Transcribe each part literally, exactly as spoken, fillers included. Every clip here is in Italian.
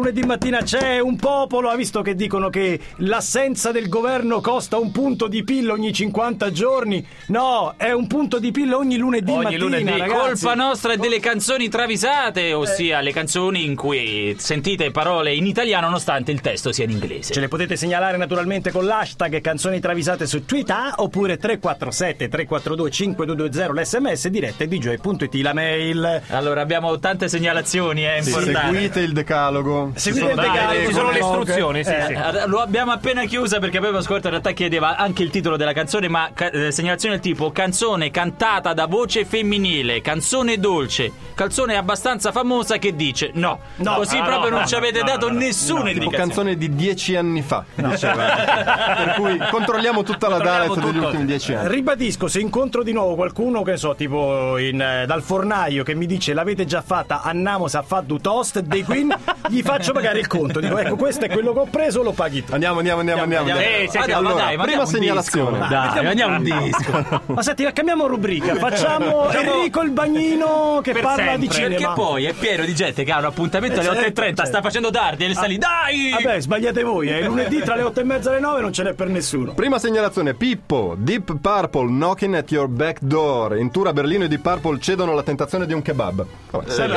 lunedì mattina c'è un popolo. Ha visto che dicono che l'assenza del governo costa un punto di PIL ogni cinquanta giorni? No, è un punto di PIL ogni lunedì ogni mattina, lunedì. Ragazzi. Colpa nostra è delle canzoni travisate, ossia eh. le canzoni in cui sentite parole in italiano nonostante il testo sia in inglese. Ce le potete segnalare naturalmente con l'hashtag canzoni travisate su Twitter, oppure tre quattro sette tre quattro due cinque due due zero l'sms, diretta dj.it la mail. Allora abbiamo tante segnalazioni, è eh, sì, importante. Seguite il decalogo. Seguite il decalogo, ci sono le istruzioni, sì, eh, sì. Lo abbiamo appena chiusa perché avevo ascoltato, in realtà chiedeva anche il titolo della canzone, ma ca- segnalazione del tipo canzone cantata da voce femminile, canzone dolce, canzone abbastanza famosa che dice no, no così ah, proprio no, non no, ci avete no, dato no, nessuna no, indicazione. Tipo canzone di dieci anni fa, diceva. Per cui controlliamo tutta la direct degli ultimi dieci anni. Ribadisco, se incontro di nuovo qualcuno che so tipo in, eh, dal fornaio che mi dice l'avete già fatta annamos a fa du toast dei Queen, gli faccio pagare il conto, dico ecco questo è quello che ho preso, lo paghi tu. Andiamo andiamo andiamo andiamo, andiamo, andiamo. Eh, sì, sì, allora dai, prima segnalazione disco, dai, dai, andiamo un disco. Ma senti, ma cambiamo rubrica, facciamo Enrico il bagnino che parla sempre di cinema, perché poi è pieno di gente che ha un appuntamento alle otto e trenta, sta facendo tardi e le sali dai vabbè sbagliate voi, è eh. lunedì tra le otto e mezza e le nove non ce n'è per nessuno. Prima segnalazione, Pippo, Deep Purple, Knocking at Your Back Door. In tour a Berlino i Deep Purple cedono alla tentazione di un kebab. Vabbè, sì, eh, beh,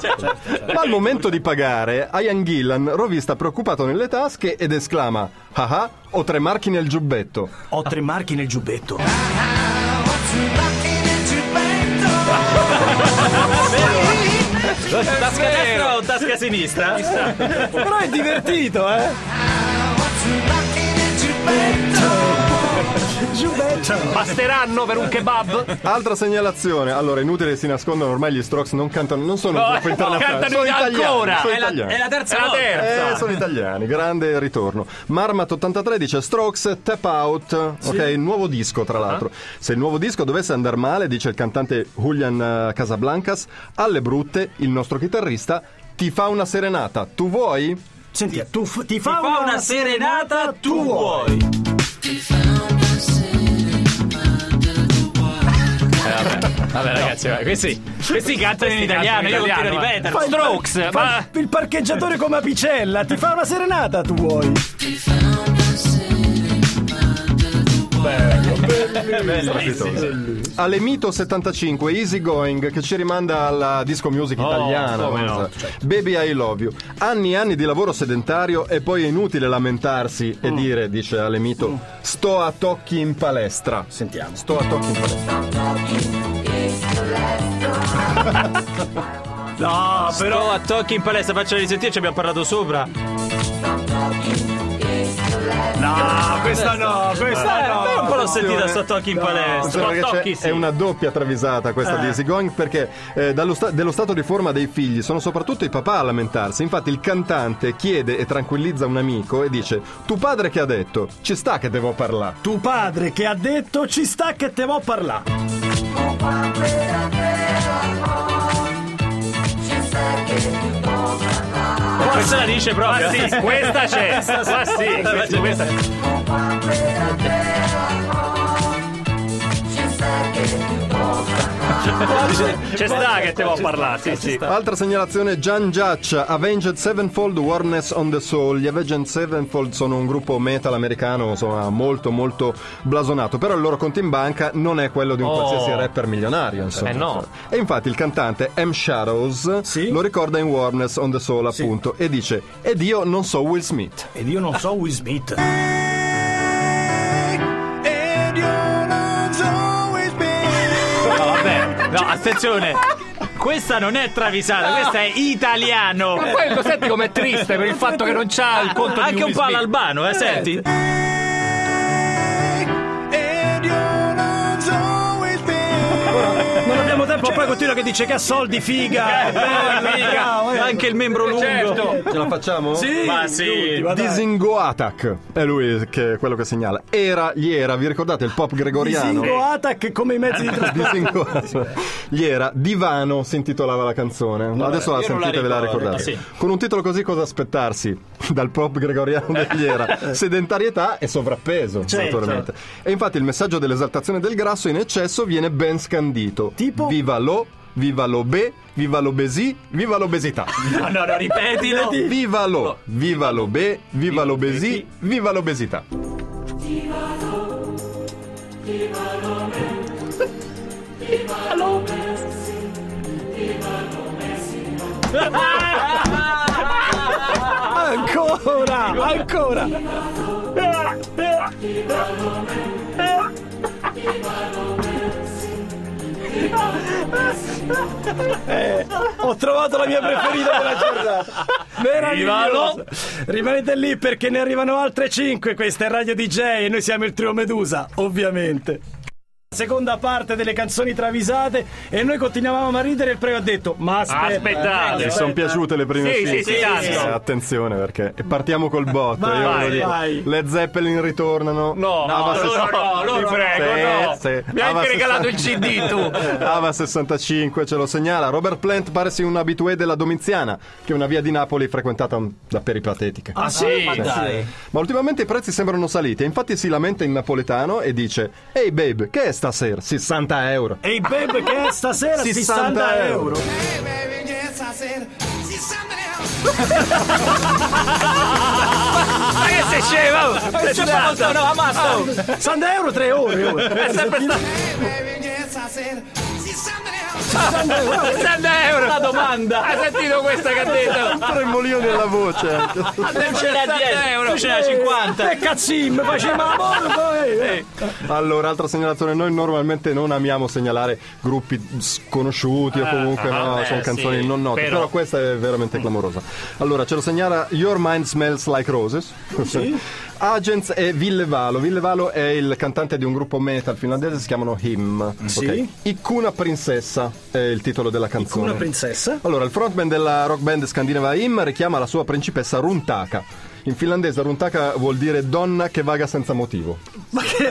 certo, certo. Ma al momento di pagare Ian Gillan rovista preoccupato nelle tasche ed esclama ah ah, ho tre marchi nel giubbetto. Ho tre marchi nel giubbetto. Tasca destra o tasca sinistra? Però è divertito, eh? Basteranno per un kebab? Altra segnalazione. Allora, inutile che si nascondono, ormai gli Strokes non cantano, non sono no, no, cantano sono italiani, ancora. Sono è, italiani. La, è la terza, è la terza. Eh, sono italiani, grande ritorno. Marmat ottantatré dice Strokes Tap Out, sì. Ok, nuovo disco tra l'altro. Uh-huh. Se il nuovo disco dovesse andare male, dice il cantante Julian Casablancas, alle brutte il nostro chitarrista ti fa una serenata. Tu vuoi? Senti, ti, tu f- ti, ti fa, fa una, una serenata, serenata tu vuoi? Ti fa una serenata tu vuoi? Eh, vabbè. Vabbè no. Ragazzi, vai. Questi, questi cantano in italiano, io continuo a ripetere. Strokes, ma il parcheggiatore con Apicella ti fa una serenata tu vuoi? Ti fa una serenata tu vuoi? Bello, bello. Alemito settantacinque Easy Going, che ci rimanda alla disco music oh, italiana no, certo. Baby I Love You. Anni e anni di lavoro sedentario e poi è inutile lamentarsi mm. e dire, dice Alemito mm. sto a tocchi in palestra. Sentiamo. Sto a tocchi in palestra. No, però sto a tocchi in palestra, faccio risentire, ci abbiamo parlato sopra. No, questa no, questa no. Io un po' l'ho sentita sto tocchi in palestra. No, tocchi, sì. È una doppia travisata questa eh. di Easy Going, perché eh, dallo sta- dello stato di forma dei figli sono soprattutto i papà a lamentarsi. Infatti il cantante chiede e tranquillizza un amico e dice tu padre che ha detto, ci sta che te vo' parlà. Tu padre che ha detto, ci sta che te vo' parlà. Tu padre ha detto, ci sta che te vo' parlà. Questa la dice proprio. Ma sì, questa c'è. Ma sì, questa, questa c'è. C'è sta che te vo' parlare, sì, sì. Altra segnalazione, Gian Giaccia, Avenged Sevenfold, Warness on the Soul. Gli Avenged Sevenfold sono un gruppo metal americano, insomma, molto molto blasonato, però il loro conto in banca non è quello di un oh. qualsiasi rapper milionario, insomma. Eh no. E infatti il cantante M. Shadows sì? lo ricorda in Warness on the Soul, appunto, sì. e dice ed io non so Will Smith. Ed io non so Will Smith. Ed io non so Will Smith. No, vabbè, no, attenzione. Questa non è travisata, no. Questa è italiano. Ma poi lo senti com'è triste per il fatto che non c'ha il conto anche di Will Smith. Anche un po' all'albano, eh, senti. Ed io non so Will Smith. Non abbiamo tempo, poi continua che dice che ha soldi, figa. Bello, figa. Anche il membro lungo. Certo. Ce la facciamo? Sì. Ma sì. Disingoatak è lui che è quello che segnala. Era, gli era, vi ricordate il pop gregoriano? Disingoatak come i mezzi di trasporto. Gli era, Divano si intitolava la canzone. No, adesso la sentite, la ve la ricordate. Sì. Con un titolo così cosa aspettarsi dal pop gregoriano degli era? Sedentarietà e sovrappeso, c'è, naturalmente. C'è. E infatti il messaggio dell'esaltazione del grasso in eccesso viene ben scandito. Tipo Viva lo viva l'obè, viva l'obesi, viva l'obesità. No, no, no, ripetilo. Viva lo, viva l'obè, viva l'obesi, viva l'obesità. Viva lo, viva l'obè, viva l'obesi, viva l'obesità. Ancora, ancora. Eh, ho trovato la mia preferita della giornata. Meraviglioso. Rimanete lì perché ne arrivano altre cinque. Questa è Radio D J e noi siamo il trio Medusa, ovviamente. Seconda parte delle canzoni travisate e noi continuavamo a ridere. Il prego ha detto: ma aspetta, aspettate, mi sono piaciute le prime sì, sì, sì, sì, sì. Attenzione perché partiamo col botto. Vai, io vai, vai. Le Zeppelin ritornano. No, no, sess- no, no, ti prego, no. Se- mi hai anche regalato sessanta- il C D tu. Ava sessantacinque ce lo segnala. Robert Plant pare sia un abitué della Domiziana, che è una via di Napoli frequentata da peripatetiche. Ah, ah sì, sì, ma, dai. Sì. Ma ultimamente i prezzi sembrano saliti. Infatti si lamenta in napoletano e dice: ehi babe, che è sta stasera sessanta euro. Ehi baby, che è stasera sessanta euro. Ehi baby, che è stasera sessanta euro. Ma che sei scemo? Ma che sei pronto? No, ammazza. sessanta euro tre ore. È sempre stato. Ehi baby, che è stasera sessanta euro. sessanta euro. La domanda. Hai sentito questa che ha detto? Tremolio della voce. sessanta euro. C'era cinquanta. E cazzim, faceva amore. Allora, altra segnalazione. Noi normalmente non amiamo segnalare gruppi sconosciuti o comunque ah, no, vabbè, sono canzoni sì, non note. Però... però questa è veramente clamorosa. Allora, ce lo segnala Your Mind Smells Like Roses. Sì. Agents e Ville Valo. Ville Valo è il cantante di un gruppo metal finlandese, si chiamano Him. Sì. Okay. Ikkuna Prinsessa è il titolo della canzone. Ikkuna Prinsessa. Allora, il frontman della rock band scandinava Him richiama la sua principessa Runtaka. In finlandese Runtaka vuol dire donna che vaga senza motivo. Ma che...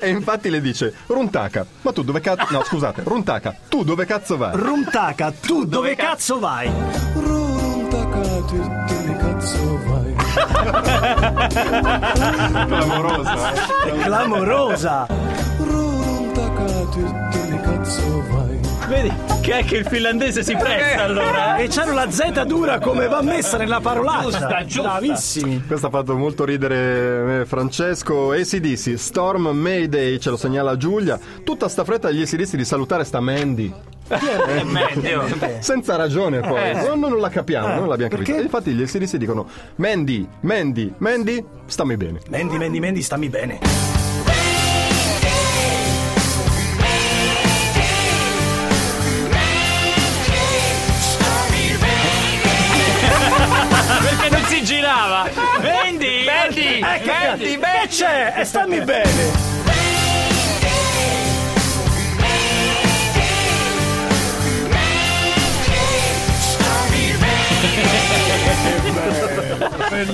E infatti le dice: Runtaka, ma tu dove cazzo... No, scusate, Runtaka, tu dove cazzo vai? Runtaka, tu dove cazzo vai? Runtaka, tu dove cazzo vai? Clamorosa, eh? Clamorosa. Runtaka, tu dove cazzo vai? Vedi che anche il finlandese si presta, allora. E c'hanno la Z dura come va messa nella parolaccia. Bravissimi. Questo ha fatto molto ridere Francesco. A C D C, Storm Mayday, ce lo segnala Giulia. Tutta sta fretta agli A C D C di salutare sta Mandy. Eh, eh, senza ragione poi, eh. Noi non la capiamo, eh, non l'abbiamo capita. Infatti gli A C D C dicono: Mandy, Mandy, Mandy, stammi bene. Mandy, Mandy, Mandy, stammi bene. Girava vendi vendi vendi e c'è e stammi bene.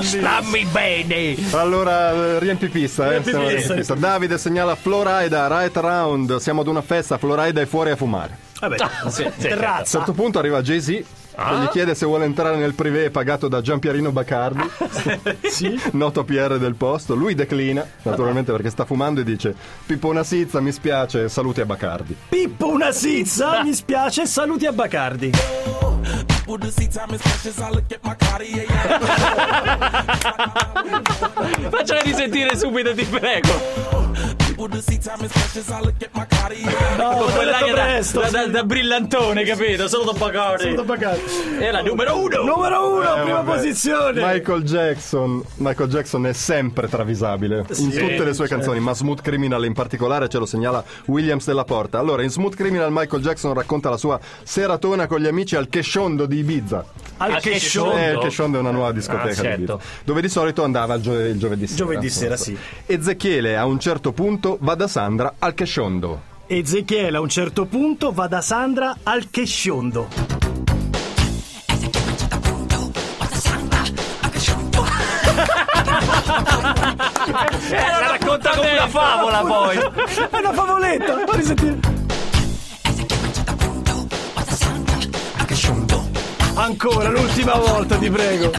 Stammi bene. Allora riempipista, eh? riempipista. Davide segnala Floraida Right Round. Siamo ad una festa, Floraida è fuori a fumare. Vabbè, sì, sì, terrazza. A un certo punto arriva Jay-Z. Ah? Gli chiede se vuole entrare nel privé pagato da Gianpierino Baccardi, sì? Noto P R del posto. Lui declina, naturalmente, perché sta fumando e dice: Pippo una sizza, mi spiace, saluti a Baccardi. Pippo una sizza, mi spiace, saluti a Baccardi. Facciala risentire subito, ti prego. No, quell'aria da, da, da, da brillantone, capito? Solo da Bacardi. È la numero uno. Numero uno, eh, prima vabbè. Posizione. Michael Jackson. Michael Jackson è sempre travisabile, sì, in tutte le sue certo. canzoni, ma Smooth Criminal in particolare ce lo segnala Williams della Porta. Allora, in Smooth Criminal Michael Jackson racconta la sua seratona con gli amici al Kesh On Do di Ibiza. Al Kesh On Do? Eh, il Kesh On Do è una nuova discoteca, ah, certo. di Ibiza, dove di solito andava il, gio- il giovedì sera. Giovedì sera, sì. Ezechiele a un certo punto va da Sandra al Kesh On Do. Ezechiele a un certo punto va da Sandra al Kesh On Do. La racconta come una favola, poi è una favoletta. Ancora l'ultima volta, ti prego.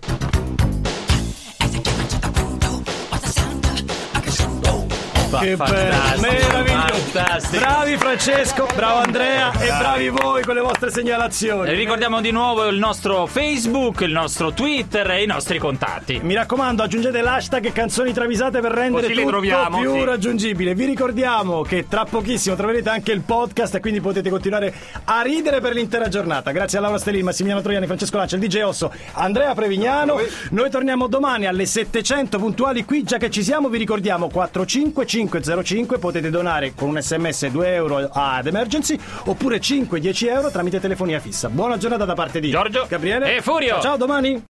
fa- che fantastico, meraviglioso, fantastico. Bravi Francesco, bravo Andrea, bravi. E bravi voi con le vostre segnalazioni. E ricordiamo di nuovo il nostro Facebook, il nostro Twitter e i nostri contatti. Mi raccomando, aggiungete l'hashtag canzoni travisate per rendere tutto troviamo, più sì. raggiungibile. Vi ricordiamo che tra pochissimo troverete anche il podcast e quindi potete continuare a ridere per l'intera giornata. Grazie a Laura Stellini, Massimiliano Troiani, Francesco Lancia, il D J Osso, Andrea Prevignano. Noi torniamo domani alle settecento puntuali qui, già che ci siamo. Vi ricordiamo quattro cinque cinque zero cinque, potete donare con un sms due euro ad Emergency oppure cinque dieci euro tramite telefonia fissa. Buona giornata da parte di Giorgio, Gabriele e Furio. Ciao, ciao, domani.